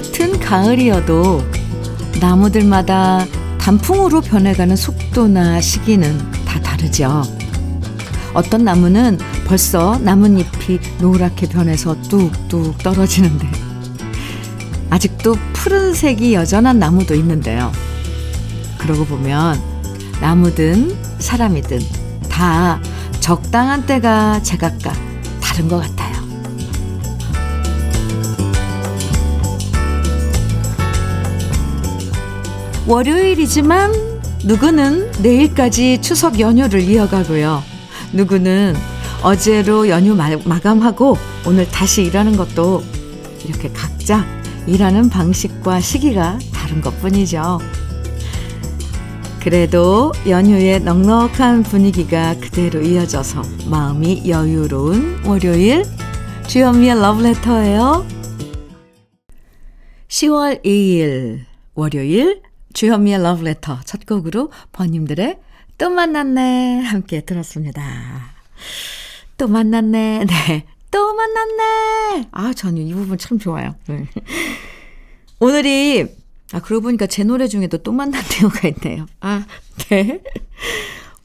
같은 가을이어도 나무들마다 단풍으로 변해가는 속도나 시기는 다 다르죠. 어떤 나무는 벌써 나뭇잎이 노랗게 변해서 뚝뚝 떨어지는데 아직도 푸른색이 여전한 나무도 있는데요. 그러고 보면 나무든 사람이든 다 적당한 때가 제각각 다른 것 같아요. 월요일이지만 누구는 내일까지 추석 연휴를 이어가고요. 누구는 어제로 연휴 마감하고 오늘 다시 일하는 것도 이렇게 각자 일하는 방식과 시기가 다른 것뿐이죠. 그래도 연휴의 넉넉한 분위기가 그대로 이어져서 마음이 여유로운 월요일, 주현미의 러브레터예요. 10월 2일 월요일 주현미의 러브레터 첫 곡으로 버님들의 또 만났네 함께 들었습니다. 또 만났네, 네, 또 만났네. 아, 저는 이 부분 참 좋아요. 오늘이 그러고 보니까 제 노래 중에도 또 만났네요가 있네요. 아, 네.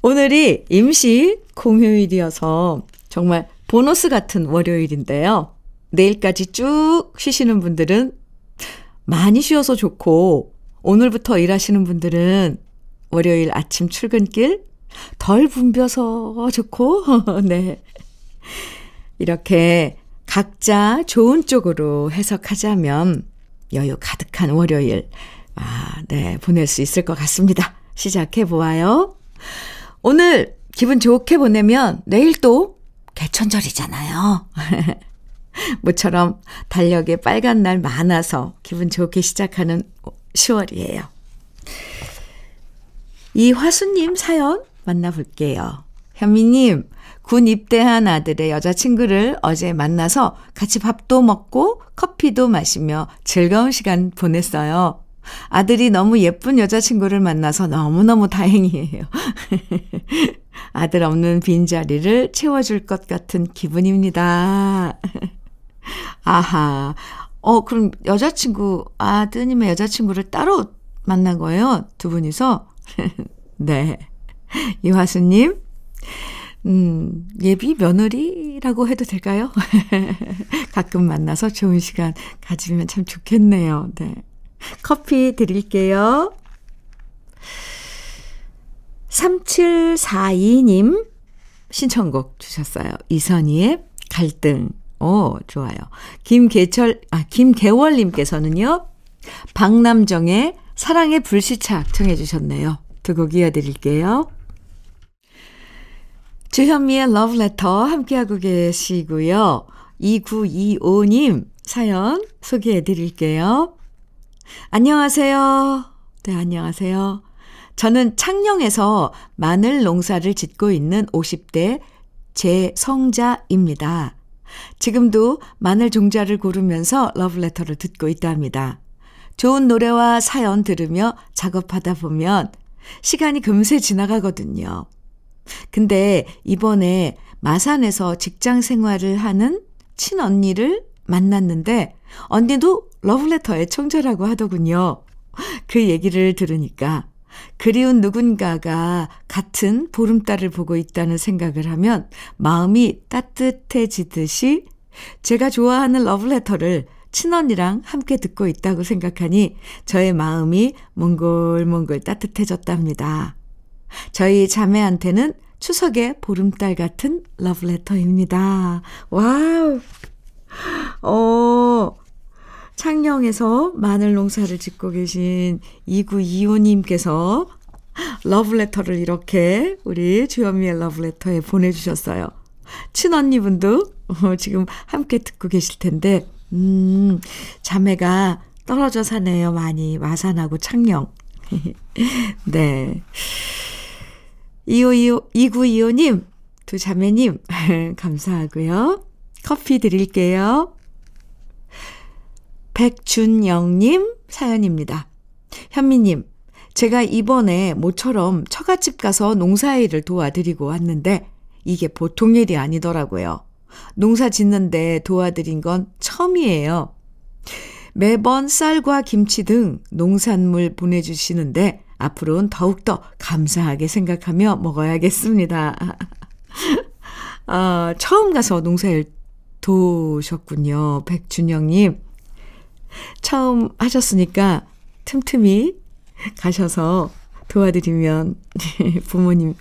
오늘이 임시 공휴일이어서 정말 보너스 같은 월요일인데요. 내일까지 쭉 쉬시는 분들은 많이 쉬어서 좋고 오늘부터 일하시는 분들은 월요일 아침 출근길 덜 붐벼서 좋고 네, 이렇게 각자 좋은 쪽으로 해석하자면 여유 가득한 월요일 네, 보낼 수 있을 것 같습니다. 시작해보아요. 오늘 기분 좋게 보내면 내일 또 개천절이잖아요. 모처럼 달력에 빨간 날 많아서 기분 좋게 시작하는 10월이에요. 이화수님 사연 만나볼게요. 현미님, 군 입대한 아들의 여자친구를 어제 만나서 같이 밥도 먹고 커피도 마시며 즐거운 시간 보냈어요. 아들이 너무 예쁜 여자친구를 만나서 너무너무 다행이에요. 아들 없는 빈자리를 채워줄 것 같은 기분입니다. 아하, 그럼 여자친구, 아드님의 여자친구를 따로 만난 거예요? 두 분이서? 네. 이화수님, 예비 며느리라고 해도 될까요? 가끔 만나서 좋은 시간 가지면 참 좋겠네요. 네. 커피 드릴게요. 3742님 신청곡 주셨어요. 이선희의 갈등. 오, 좋아요. 김계월님께서는요, 박남정의 사랑의 불시착 청해 주셨네요. 두 곡 이어드릴게요. 주현미의 러브레터 함께하고 계시고요. 2925님 사연 소개해드릴게요. 안녕하세요. 네, 안녕하세요. 저는 창녕에서 마늘 농사를 짓고 있는 50대 재성자입니다. 지금도 마늘 종자를 고르면서 러브레터를 듣고 있답니다. 좋은 노래와 사연 들으며 작업하다 보면 시간이 금세 지나가거든요. 근데 이번에 마산에서 직장 생활을 하는 친언니를 만났는데 언니도 러브레터의 청자라고 하더군요. 그 얘기를 들으니까 그리운 누군가가 같은 보름달을 보고 있다는 생각을 하면 마음이 따뜻해지듯이 제가 좋아하는 러브레터를 친언니랑 함께 듣고 있다고 생각하니 저의 마음이 몽글몽글 따뜻해졌답니다. 저희 자매한테는 추석의 보름달 같은 러브레터입니다. 와우! 창녕에서 마늘 농사를 짓고 계신 2925님께서 러브레터를 이렇게 우리 주현미의 러브레터에 보내주셨어요. 친언니분도 지금 함께 듣고 계실 텐데 자매가 떨어져 사네요. 많이 마산하고 창녕. 네. 2925님 두 자매님 감사하고요. 커피 드릴게요. 백준영님 사연입니다. 현미님, 제가 이번에 모처럼 처갓집 가서 농사일을 도와드리고 왔는데 이게 보통 일이 아니더라고요. 농사 짓는데 도와드린 건 처음이에요. 매번 쌀과 김치 등 농산물 보내주시는데 앞으로는 더욱더 감사하게 생각하며 먹어야겠습니다. 아, 처음 가서 농사일 도우셨군요. 백준영님. 처음 하셨으니까 틈틈이 가셔서 도와드리면 부모님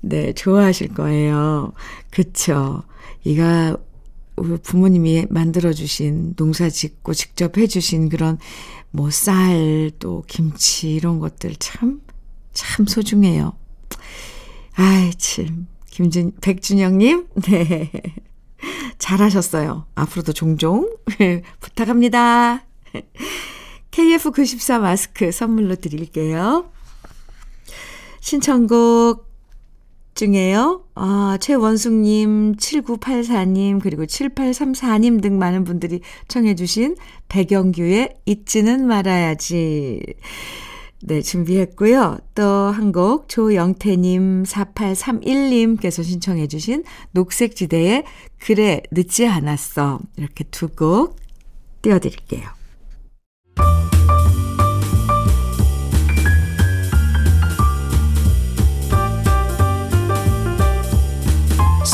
네 좋아하실 거예요. 그쵸? 이가 부모님이 만들어주신 농사짓고 직접 해주신 그런 뭐 쌀 또 김치 이런 것들 참 소중해요. 아이 참 백준영님 네 잘하셨어요. 앞으로도 종종 부탁합니다. KF94 마스크 선물로 드릴게요. 신청곡 중에요. 아, 최원숙님, 7984님, 그리고 7834님 등 많은 분들이 청해 주신 백영규의 잊지는 말아야지. 네, 준비했고요. 또 한 곡 조영태님, 4831님께서 신청해 주신 녹색지대의 그래 늦지 않았어. 이렇게 두 곡 띄워드릴게요.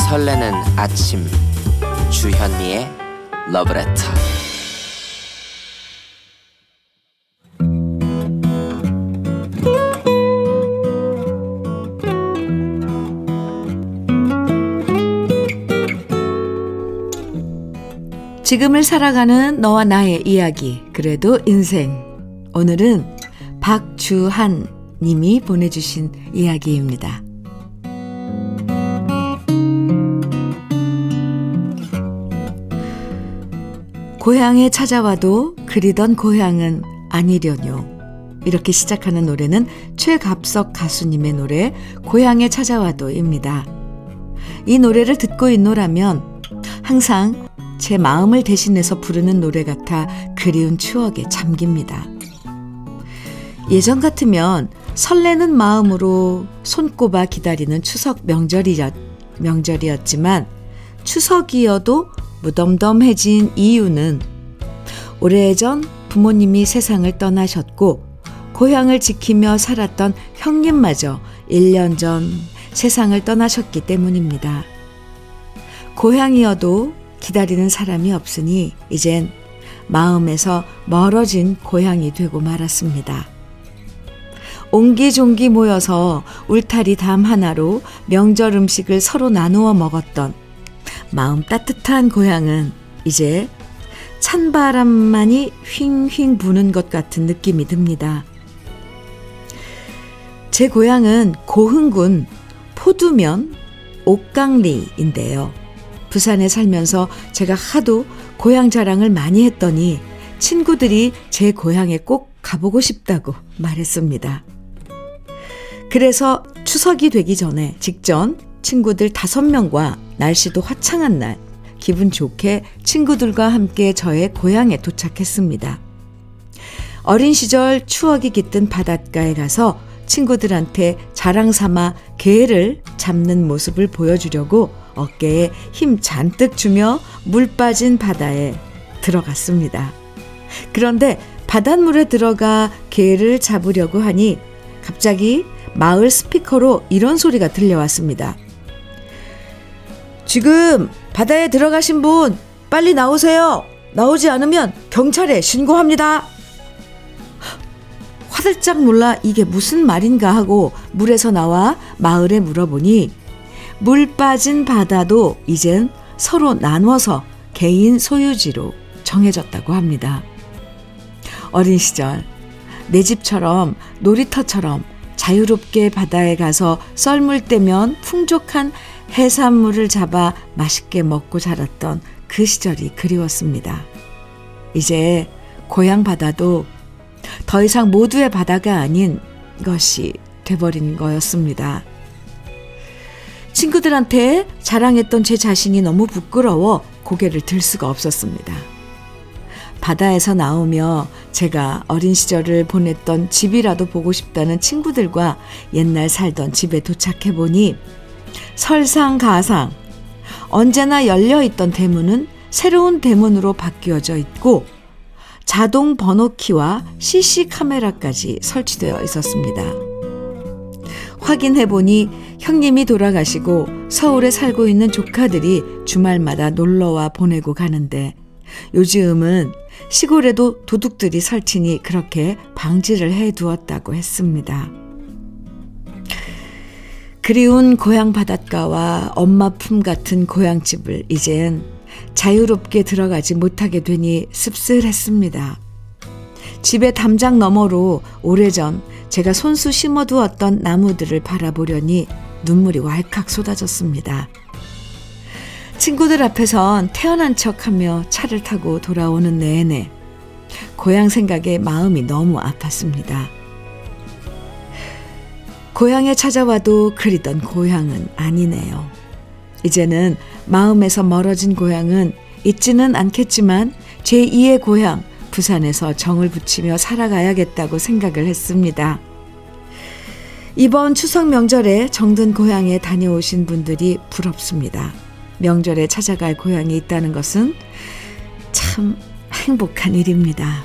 설레는 아침 주현미의 러브레터. 지금을 살아가는 너와 나의 이야기, 그래도 인생. 오늘은 박주한 님이 보내주신 이야기입니다. 고향에 찾아와도 그리던 고향은 아니려뇨. 이렇게 시작하는 노래는 최갑석 가수님의 노래 고향에 찾아와도입니다. 이 노래를 듣고 있노라면 항상 제 마음을 대신해서 부르는 노래 같아 그리운 추억에 잠깁니다. 예전 같으면 설레는 마음으로 손꼽아 기다리는 추석 명절이었지만 추석이어도 무덤덤해진 이유는 오래전 부모님이 세상을 떠나셨고 고향을 지키며 살았던 형님마저 1년 전 세상을 떠나셨기 때문입니다. 고향이어도 기다리는 사람이 없으니 이젠 마음에서 멀어진 고향이 되고 말았습니다. 옹기종기 모여서 울타리 담 하나로 명절 음식을 서로 나누어 먹었던 마음 따뜻한 고향은 이제 찬바람만이 휑휑 부는 것 같은 느낌이 듭니다. 제 고향은 고흥군 포두면 옥강리인데요. 부산에 살면서 제가 하도 고향 자랑을 많이 했더니 친구들이 제 고향에 꼭 가보고 싶다고 말했습니다. 그래서 추석이 되기 전에 직전 친구들 5명과 날씨도 화창한 날 기분 좋게 친구들과 함께 저의 고향에 도착했습니다. 어린 시절 추억이 깃든 바닷가에 가서 친구들한테 자랑삼아 게를 잡는 모습을 보여주려고 어깨에 힘 잔뜩 주며 물 빠진 바다에 들어갔습니다. 그런데 바닷물에 들어가 게를 잡으려고 하니 갑자기 마을 스피커로 이런 소리가 들려왔습니다. 지금 바다에 들어가신 분 빨리 나오세요. 나오지 않으면 경찰에 신고합니다. 화들짝 놀라 이게 무슨 말인가 하고 물에서 나와 마을에 물어보니 물 빠진 바다도 이젠 서로 나눠서 개인 소유지로 정해졌다고 합니다. 어린 시절 내 집처럼 놀이터처럼 자유롭게 바다에 가서 썰물 떼면 풍족한 해산물을 잡아 맛있게 먹고 자랐던 그 시절이 그리웠습니다. 이제 고향 바다도 더 이상 모두의 바다가 아닌 것이 돼버린 거였습니다. 친구들한테 자랑했던 제 자신이 너무 부끄러워 고개를 들 수가 없었습니다. 바다에서 나오며 제가 어린 시절을 보냈던 집이라도 보고 싶다는 친구들과 옛날 살던 집에 도착해보니 설상가상 언제나 열려있던 대문은 새로운 대문으로 바뀌어져 있고 자동 번호키와 CC 카메라까지 설치되어 있었습니다. 확인해보니 형님이 돌아가시고 서울에 살고 있는 조카들이 주말마다 놀러와 보내고 가는데 요즘은 시골에도 도둑들이 설치니 그렇게 방지를 해두었다고 했습니다. 그리운 고향 바닷가와 엄마 품 같은 고향집을 이젠 자유롭게 들어가지 못하게 되니 씁쓸했습니다. 집의 담장 너머로 오래전 제가 손수 심어두었던 나무들을 바라보려니 눈물이 왈칵 쏟아졌습니다. 친구들 앞에선 태어난 척하며 차를 타고 돌아오는 내내 고향 생각에 마음이 너무 아팠습니다. 고향에 찾아와도 그리던 고향은 아니네요. 이제는 마음에서 멀어진 고향은 잊지는 않겠지만 제2의 고향 부산에서 정을 붙이며 살아가야겠다고 생각을 했습니다. 이번 추석 명절에 정든 고향에 다녀오신 분들이 부럽습니다. 명절에 찾아갈 고향이 있다는 것은 참 행복한 일입니다.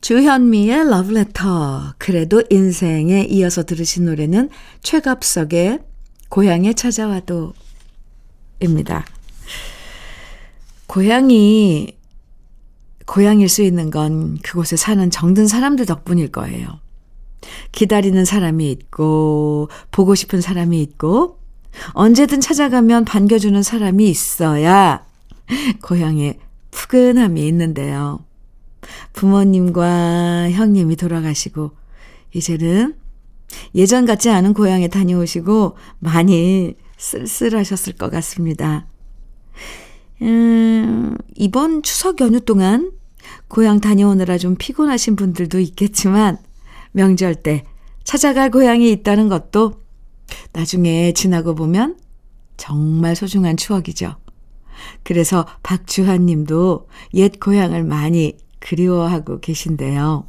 주현미의 러브레터, 그래도 인생에 이어서 들으신 노래는 최갑석의 고향에 찾아와도 입니다. 고향이 고향일 수 있는 건 그곳에 사는 정든 사람들 덕분일 거예요. 기다리는 사람이 있고 보고 싶은 사람이 있고 언제든 찾아가면 반겨주는 사람이 있어야 고향에 푸근함이 있는데요. 부모님과 형님이 돌아가시고 이제는 예전 같지 않은 고향에 다녀오시고 많이 쓸쓸하셨을 것 같습니다. 이번 추석 연휴 동안 고향 다녀오느라 좀 피곤하신 분들도 있겠지만 명절 때 찾아갈 고향이 있다는 것도 나중에 지나고 보면 정말 소중한 추억이죠. 그래서 박주환 님도 옛 고향을 많이 그리워하고 계신데요.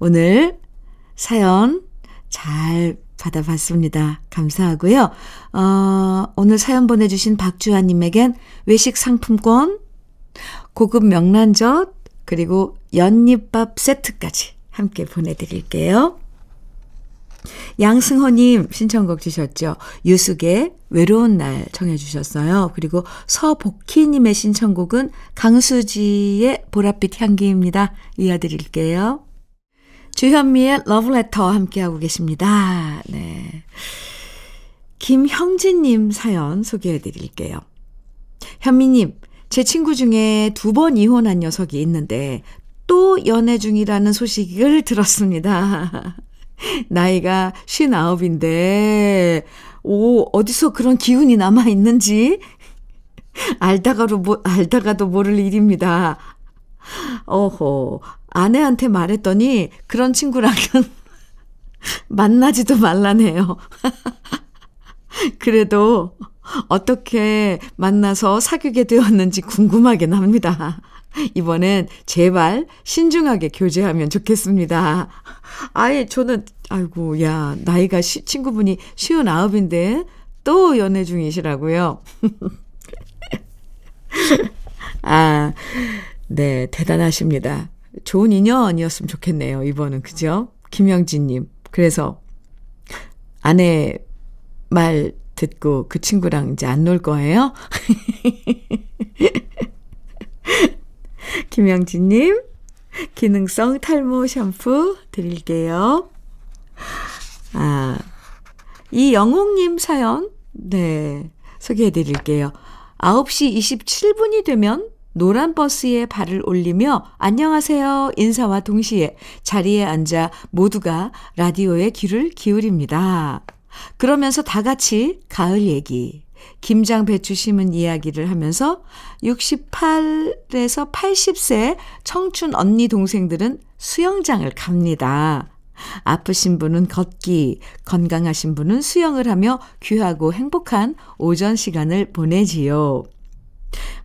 오늘 사연 잘 받아봤습니다. 감사하고요. 오늘 사연 보내주신 박주환님에겐 외식 상품권, 고급 명란젓, 그리고 연잎밥 세트까지 함께 보내드릴게요. 양승호님 신청곡 주셨죠. 유숙의 외로운 날 청해 주셨어요. 그리고 서복희님의 신청곡은 강수지의 보랏빛 향기입니다. 이어드릴게요. 주현미의 러브레터 함께하고 계십니다. 네. 김형진님 사연 소개해드릴게요. 현미님, 제 친구 중에 2번 이혼한 녀석이 있는데 또 연애 중이라는 소식을 들었습니다. 나이가 59인데 어디서 그런 기운이 남아있는지 알다가도 모를 일입니다. 어허, 아내한테 말했더니 그런 친구랑은 만나지도 말라네요. 그래도 어떻게 만나서 사귀게 되었는지 궁금하긴 합니다. 이번엔 제발 신중하게 교제하면 좋겠습니다. 나이가 친구분이 59인데 또 연애 중이시라고요. 네, 대단하십니다. 좋은 인연이었으면 좋겠네요, 이번은. 그죠? 김영진님. 그래서 아내 말 듣고 그 친구랑 이제 안 놀 거예요? 김영진님, 기능성 탈모 샴푸 드릴게요. 이영옥님 사연, 네, 소개해 드릴게요. 9시 27분이 되면 노란 버스에 발을 올리며 안녕하세요 인사와 동시에 자리에 앉아 모두가 라디오에 귀를 기울입니다. 그러면서 다 같이 가을 얘기, 김장 배추 심은 이야기를 하면서 68에서 80세 청춘 언니 동생들은 수영장을 갑니다. 아프신 분은 걷기, 건강하신 분은 수영을 하며 귀하고 행복한 오전 시간을 보내지요.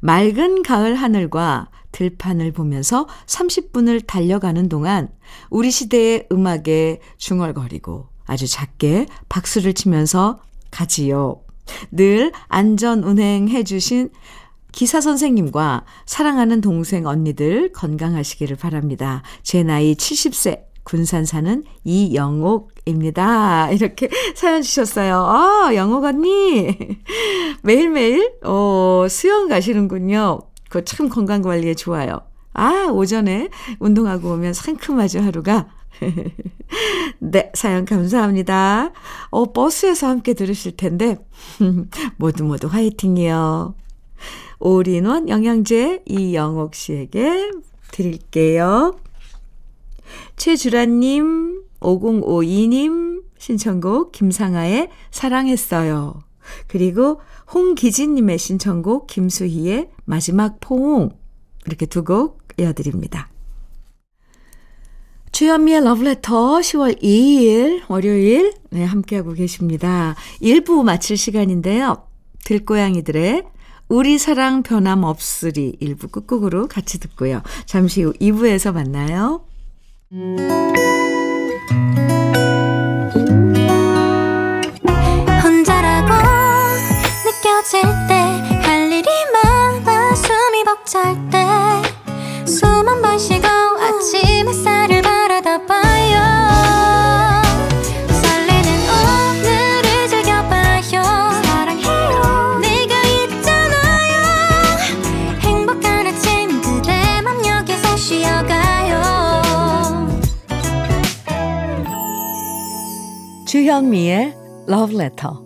맑은 가을 하늘과 들판을 보면서 30분을 달려가는 동안 우리 시대의 음악에 중얼거리고 아주 작게 박수를 치면서 가지요. 늘 안전운행해 주신 기사 선생님과 사랑하는 동생 언니들 건강하시기를 바랍니다. 제 나이 70세 군산 사는 이영옥입니다. 이렇게 사연 주셨어요. 아, 영옥 언니 매일매일 수영 가시는군요. 그거 참 건강관리에 좋아요. 아, 오전에 운동하고 오면 상큼하죠, 하루가. 네, 사연 감사합니다. 버스에서 함께 들으실 텐데 모두 화이팅이요. 올인원 영양제 이영옥 씨에게 드릴게요. 최주라님, 5052님 신청곡 김상아의 사랑했어요. 그리고 홍기진님의 신청곡 김수희의 마지막 포옹, 이렇게 두 곡 이어드립니다. 주현미의 러브레터 10월 2일 월요일 함께하고 계십니다. 1부 마칠 시간인데요. 들고양이들의 우리 사랑 변함없으리 1부 끝곡으로 같이 듣고요. 잠시 후 2부에서 만나요. 혼자라고 느껴질 때 할 일이 많아 숨이 벅찰 때 숨 한 번 쉬고 아침 햇살을 바라다 봐요. 설레는 오늘을 즐겨봐요. 사랑해요. 내가 있잖아요. 행복한 아침 그대 맘 여기서 쉬어가요. 주현미의 러브레터.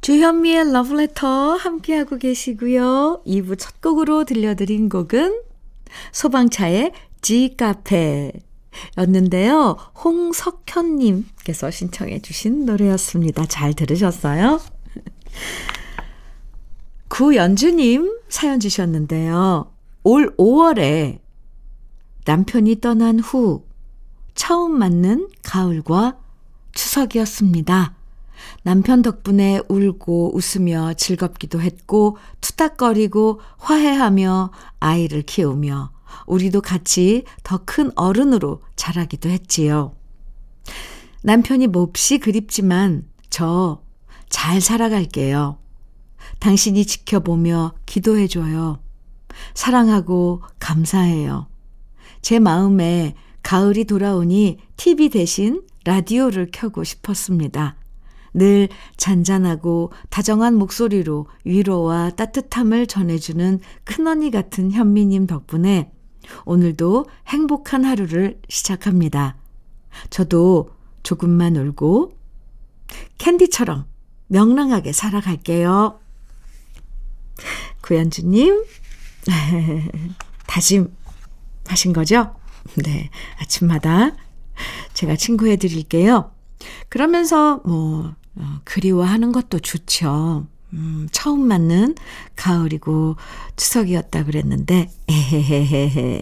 주현미의 러브레터 함께하고 계시고요. 2부 첫 곡으로 들려드린 곡은 소방차의 지카페였는데요. 홍석현님께서 신청해 주신 노래였습니다. 잘 들으셨어요? 구연주님 사연 주셨는데요. 올 5월에 남편이 떠난 후 처음 맞는 가을과 추석이었습니다. 남편 덕분에 울고 웃으며 즐겁기도 했고 투닥거리고 화해하며 아이를 키우며 우리도 같이 더 큰 어른으로 자라기도 했지요. 남편이 몹시 그립지만 저 잘 살아갈게요. 당신이 지켜보며 기도해줘요. 사랑하고 감사해요. 제 마음에 가을이 돌아오니 TV 대신 라디오를 켜고 싶었습니다. 늘 잔잔하고 다정한 목소리로 위로와 따뜻함을 전해주는 큰언니 같은 현미님 덕분에 오늘도 행복한 하루를 시작합니다. 저도 조금만 울고 캔디처럼 명랑하게 살아갈게요. 구현주님 다짐하신 거죠? 네, 아침마다 제가 친구해드릴게요. 그러면서 그리워하는 것도 좋죠. 처음 맞는 가을이고 추석이었다 그랬는데 에헤헤헤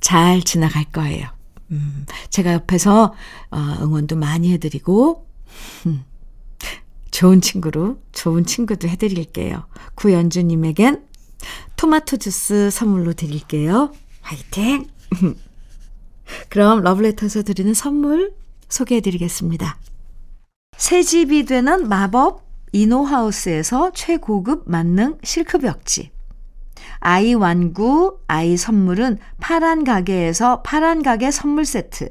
잘 지나갈 거예요. 제가 옆에서 응원도 많이 해드리고 좋은 친구로 좋은 친구도 해드릴게요. 구연주님에겐 토마토 주스 선물로 드릴게요. 화이팅! 그럼 러브레터에서 드리는 선물 소개해드리겠습니다. 새집이 되는 마법 이노하우스에서 최고급 만능 실크벽지, 아이 완구 아이 선물은 파란 가게에서 파란 가게 선물 세트,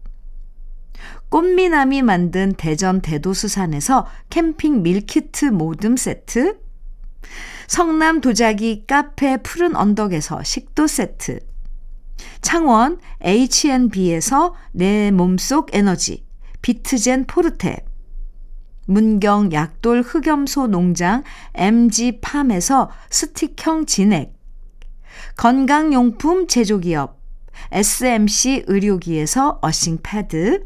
꽃미남이 만든 대전 대도수산에서 캠핑 밀키트 모듬 세트, 성남 도자기 카페 푸른 언덕에서 식도 세트, 창원 H&B에서 내 몸속 에너지 비트젠 포르테, 문경 약돌 흑염소 농장 MG팜에서 스틱형 진액, 건강용품 제조기업 SMC 의료기에서 어싱 패드,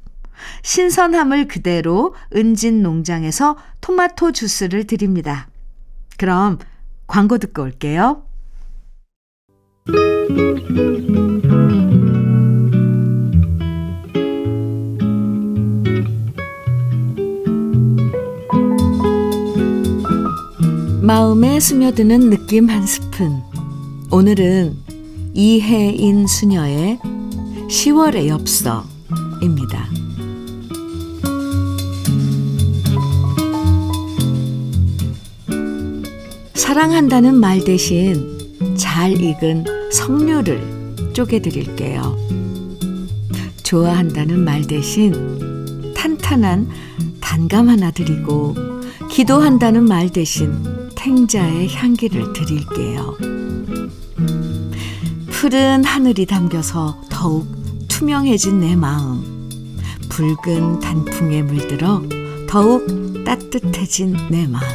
신선함을 그대로 은진농장에서 토마토 주스를 드립니다. 그럼 광고 듣고 올게요. 마음에 스며드는 느낌 한 스푼. 오늘은 이해인 수녀의 10월의 엽서입니다. 사랑한다는 말 대신 잘 익은 석류를 쪼개드릴게요. 좋아한다는 말 대신 탄탄한 단감 하나 드리고, 기도한다는 말 대신 탱자의 향기를 드릴게요. 푸른 하늘이 담겨서 더욱 투명해진 내 마음, 붉은 단풍에 물들어 더욱 따뜻해진 내 마음,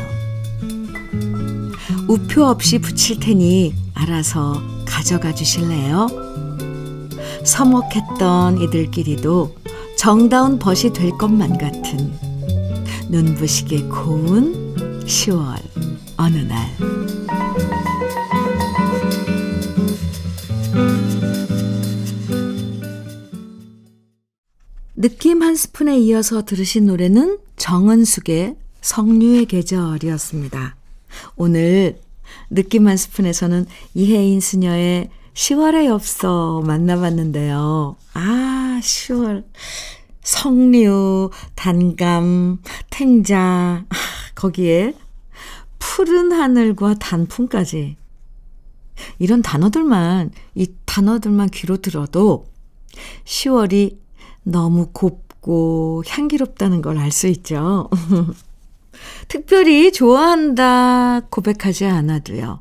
우표 없이 붙일 테니 알아서 가져가 주실래요? 서먹했던 이들끼리도 정다운 벗이 될 것만 같은 눈부시게 고운 10월 어느 날. 느낌 한 스푼에 이어서 들으신 노래는 정은숙의 석류의 계절이었습니다. 오늘 느낌 한 스푼에서는 이혜인 수녀의 10월의 엽서 만나봤는데요. 10월 석류, 단감, 탱자, 거기에 푸른 하늘과 단풍까지, 이런 단어들만, 이 단어들만 귀로 들어도 10월이 너무 곱고 향기롭다는 걸 알 수 있죠. 특별히 좋아한다 고백하지 않아도요.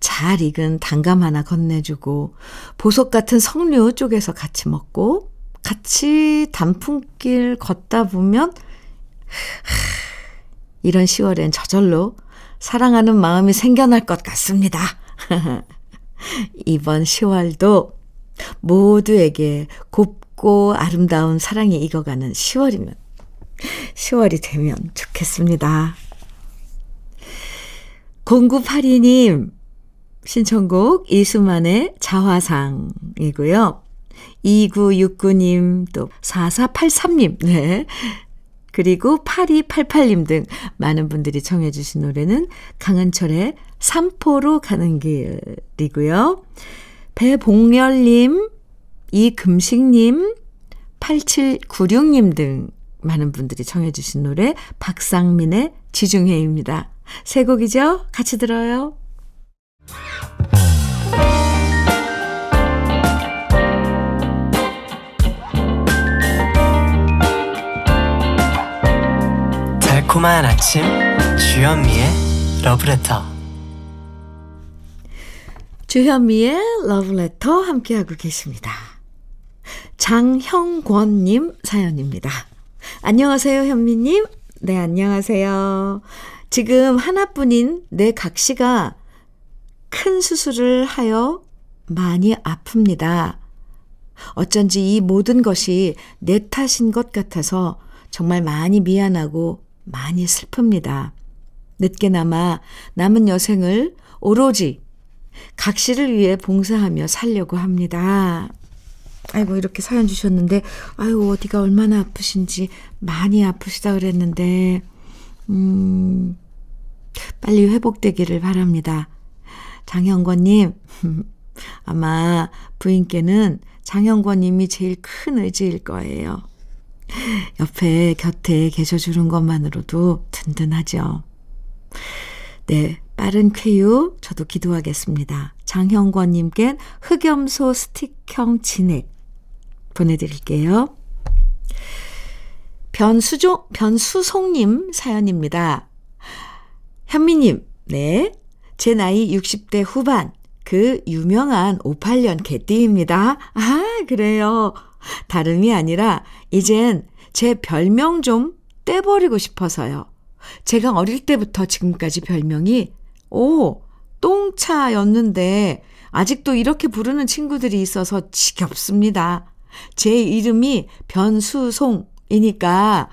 잘 익은 단감 하나 건네주고, 보석 같은 석류 쪽에서 같이 먹고, 같이 단풍길 걷다 보면 이런 10월엔 저절로 사랑하는 마음이 생겨날 것 같습니다. 이번 10월도 모두에게 곱고 아름다운 사랑이 익어가는 10월이 되면 좋겠습니다. 0982님 신청곡 이수만의 자화상이고요. 2969님, 또 4483님, 네, 그리고 8288님 등 많은 분들이 청해 주신 노래는 강한철의 삼포로 가는 길이고요. 배봉열님, 이금식님, 8796님 등 많은 분들이 청해 주신 노래 박상민의 지중해입니다. 세 곡이죠? 같이 들어요. 고마운 아침 주현미의 러브레터. 주현미의 러브레터 함께하고 계십니다. 장형권님 사연입니다. 안녕하세요, 현미님. 네, 안녕하세요. 지금 하나뿐인 내 각시가 큰 수술을 하여 많이 아픕니다. 어쩐지 이 모든 것이 내 탓인 것 같아서 정말 많이 미안하고 많이 슬픕니다. 늦게나마 남은 여생을 오로지 각시를 위해 봉사하며 살려고 합니다. 아이고 이렇게 사연 주셨는데 아이고 어디가 얼마나 아프신지 많이 아프시다 그랬는데 빨리 회복되기를 바랍니다. 장현권님 아마 부인께는 장현권님이 제일 큰 의지일 거예요. 옆에 곁에 계셔주는 것만으로도 든든하죠. 네, 빠른 쾌유 저도 기도하겠습니다. 장현권님께 흑염소 스틱형 진액 보내드릴게요. 변수송님 사연입니다. 현미님, 네, 제 나이 60대 후반 그 유명한 58년 개띠입니다. 아, 그래요. 다름이 아니라 이젠 제 별명 좀 떼버리고 싶어서요. 제가 어릴 때부터 지금까지 별명이 똥차였는데 아직도 이렇게 부르는 친구들이 있어서 지겹습니다. 제 이름이 변수송이니까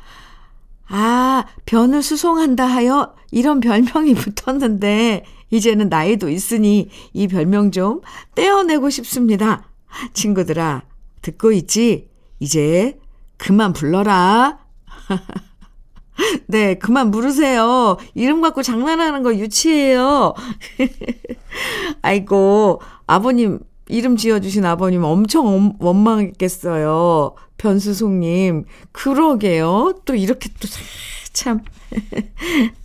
아, 변을 수송한다 하여 이런 별명이 붙었는데 이제는 나이도 있으니 이 별명 좀 떼어내고 싶습니다. 친구들아, 듣고 있지? 이제 그만 불러라. 네, 그만 부르세요. 이름 갖고 장난하는 거 유치해요. 아이고, 아버님, 이름 지어주신 아버님 엄청 원망했겠어요. 변수송님. 그러게요. 또 이렇게 또 참.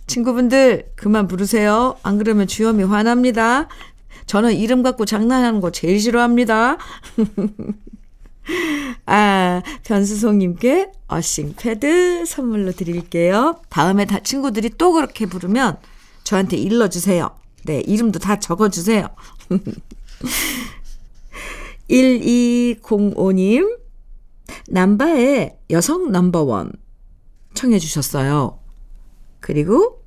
친구분들, 그만 부르세요. 안 그러면 주현미 화납니다. 저는 이름 갖고 장난하는 거 제일 싫어합니다. 아, 변수송님께 어싱 패드 선물로 드릴게요. 다음에 다 친구들이 또 그렇게 부르면 저한테 일러주세요. 네, 이름도 다 적어주세요. 1205님, 남바의 여성 넘버원 청해 주셨어요. 그리고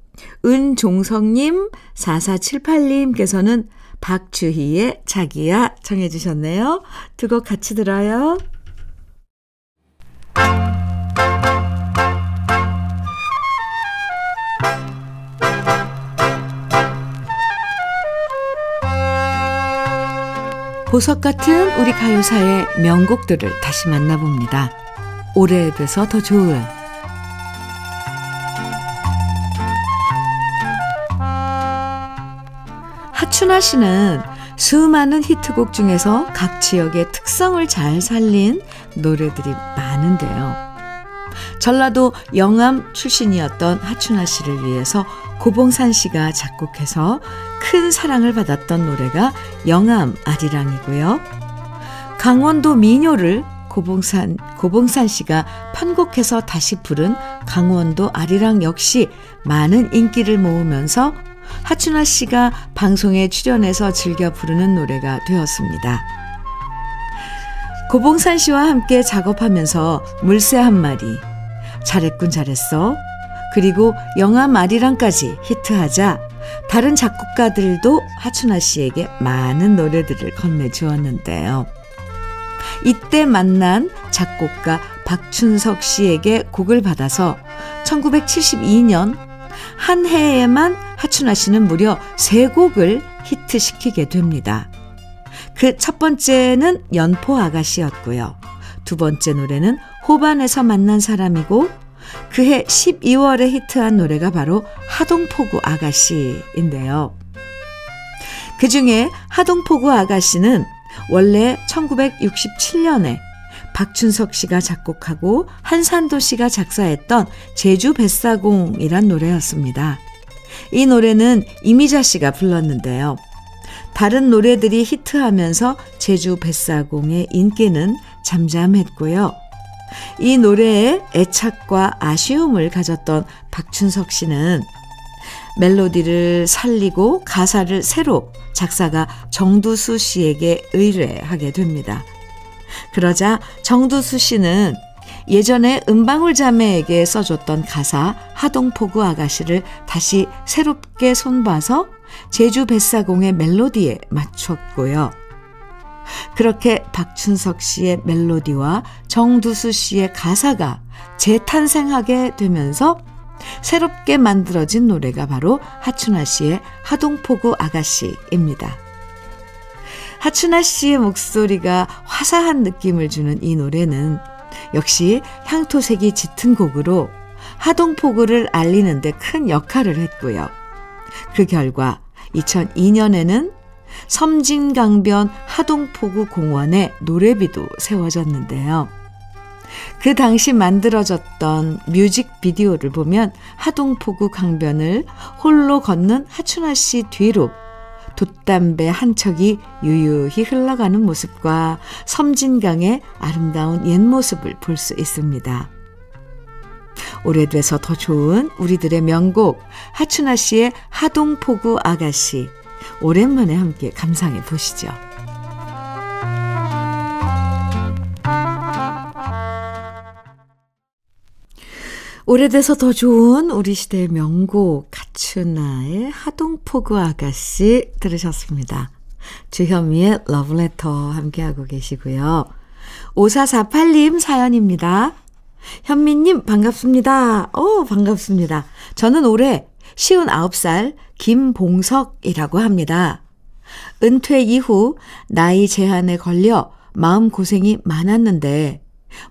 은종성님, 4478님께서는 박주희의 자기야 청해 주셨네요. 두 곡 같이 들어요. 보석 같은 우리 가요사의 명곡들을 다시 만나봅니다. 오래돼서 더 좋은 하춘아 씨는 수많은 히트곡 중에서 각 지역의 특성을 잘 살린 노래들이 많은데요. 전라도 영암 출신이었던 하춘아 씨를 위해서 고봉산 씨가 작곡해서 큰 사랑을 받았던 노래가 영암 아리랑이고요. 강원도 민요를 고봉산 씨가 편곡해서 다시 부른 강원도 아리랑 역시 많은 인기를 모으면서 하춘아 씨가 방송에 출연해서 즐겨 부르는 노래가 되었습니다. 고봉산 씨와 함께 작업하면서 물새 한 마리, 잘했군 잘했어, 그리고 영암 아리랑까지 히트하자 다른 작곡가들도 하춘아 씨에게 많은 노래들을 건네주었는데요. 이때 만난 작곡가 박춘석 씨에게 곡을 받아서 1972년 한 해에만 하춘아 씨는 무려 3곡을 히트시키게 됩니다. 그 첫 번째는 연포 아가씨였고요. 두 번째 노래는 호반에서 만난 사람이고, 그해 12월에 히트한 노래가 바로 하동포구 아가씨인데요. 그 중에 하동포구 아가씨는 원래 1967년에 박춘석 씨가 작곡하고 한산도 씨가 작사했던 제주 뱃사공이란 노래였습니다. 이 노래는 이미자 씨가 불렀는데요. 다른 노래들이 히트하면서 제주 뱃사공의 인기는 잠잠했고요. 이 노래에 애착과 아쉬움을 가졌던 박춘석 씨는 멜로디를 살리고 가사를 새로 작사가 정두수 씨에게 의뢰하게 됩니다. 그러자 정두수 씨는 예전에 은방울 자매에게 써줬던 가사 하동포구 아가씨를 다시 새롭게 손봐서 제주 뱃사공의 멜로디에 맞췄고요. 그렇게 박춘석 씨의 멜로디와 정두수 씨의 가사가 재탄생하게 되면서 새롭게 만들어진 노래가 바로 하춘아 씨의 하동포구 아가씨입니다. 하춘아 씨의 목소리가 화사한 느낌을 주는 이 노래는 역시 향토색이 짙은 곡으로 하동포구를 알리는 데 큰 역할을 했고요. 그 결과 2002년에는 섬진강변 하동포구 공원에 노래비도 세워졌는데요. 그 당시 만들어졌던 뮤직비디오를 보면 하동포구 강변을 홀로 걷는 하춘아 씨 뒤로 돛담배 한 척이 유유히 흘러가는 모습과 섬진강의 아름다운 옛 모습을 볼 수 있습니다. 오래돼서 더 좋은 우리들의 명곡 하춘아 씨의 하동포구 아가씨, 오랜만에 함께 감상해 보시죠. 오래돼서 더 좋은 우리 시대의 명곡 하춘아의 하동포구 아가씨 들으셨습니다. 주현미의 러브레터 함께하고 계시고요. 5448님 사연입니다. 현미님 반갑습니다. 반갑습니다. 저는 올해 59살 김봉석이라고 합니다. 은퇴 이후 나이 제한에 걸려 마음고생이 많았는데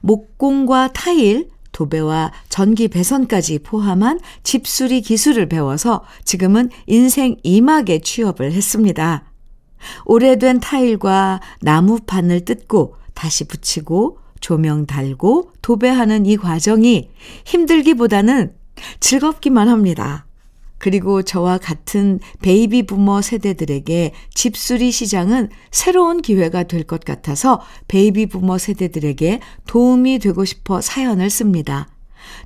목공과 타일, 도배와 전기 배선까지 포함한 집수리 기술을 배워서 지금은 인생 2막에 취업을 했습니다. 오래된 타일과 나무판을 뜯고 다시 붙이고 조명 달고 도배하는 이 과정이 힘들기보다는 즐겁기만 합니다. 그리고 저와 같은 베이비 부머 세대들에게 집수리 시장은 새로운 기회가 될 것 같아서 베이비 부머 세대들에게 도움이 되고 싶어 사연을 씁니다.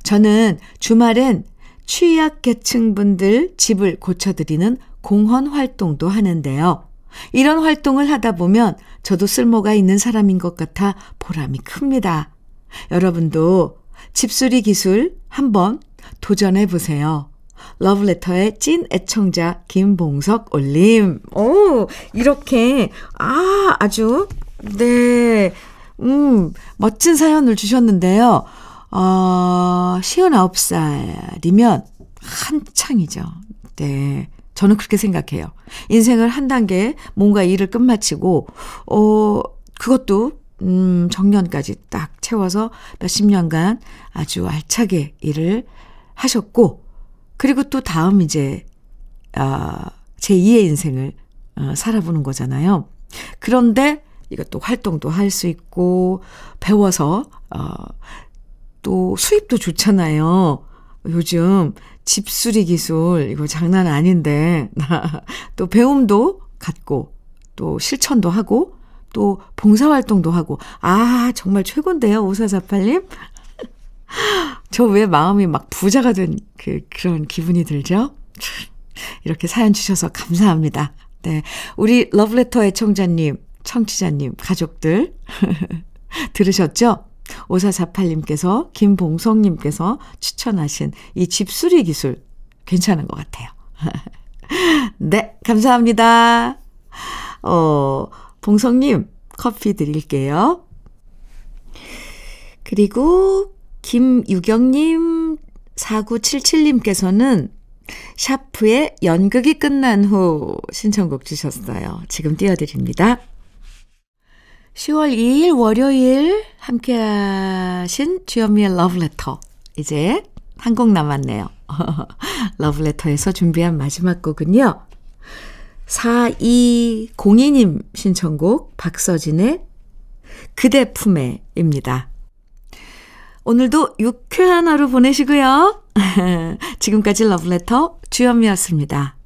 저는 주말엔 취약계층분들 집을 고쳐드리는 공헌 활동도 하는데요. 이런 활동을 하다 보면 저도 쓸모가 있는 사람인 것 같아 보람이 큽니다. 여러분도 집수리 기술 한번 도전해보세요. 러브레터의 찐 애청자 김봉석 올림. 오, 이렇게 아주 멋진 사연을 주셨는데요. 59살이면 한창이죠. 네. 저는 그렇게 생각해요. 인생을 한 단계 뭔가 일을 끝마치고 그것도 정년까지 딱 채워서 몇십 년간 아주 알차게 일을 하셨고, 그리고 또 다음 이제 제2의 인생을 살아보는 거잖아요. 그런데 이것도 활동도 할 수 있고 배워서 또 수입도 좋잖아요. 요즘 집수리 기술 이거 장난 아닌데 또 배움도 갖고 또 실천도 하고 또 봉사활동도 하고 정말 최고인데요. 5448님. 저 왜 마음이 막 부자가 된 그런 기분이 들죠? 이렇게 사연 주셔서 감사합니다. 네, 우리 러브레터 애청자님, 청취자님, 가족들 들으셨죠? 5448님께서 김봉성님께서 추천하신 이 집수리 기술 괜찮은 것 같아요. 네, 감사합니다. 봉성님 커피 드릴게요. 그리고 김유경님 4977님께서는 샤프의 연극이 끝난 후 신청곡 주셨어요. 지금 띄워드립니다. 10월 2일 월요일 함께 하신 주현미의 러브레터, 이제 한 곡 남았네요. 러브레터에서 준비한 마지막 곡은요, 4202님 신청곡 박서진의 그대 품에 입니다. 오늘도 유쾌한 하루 보내시고요. 지금까지 러브레터 주현미였습니다.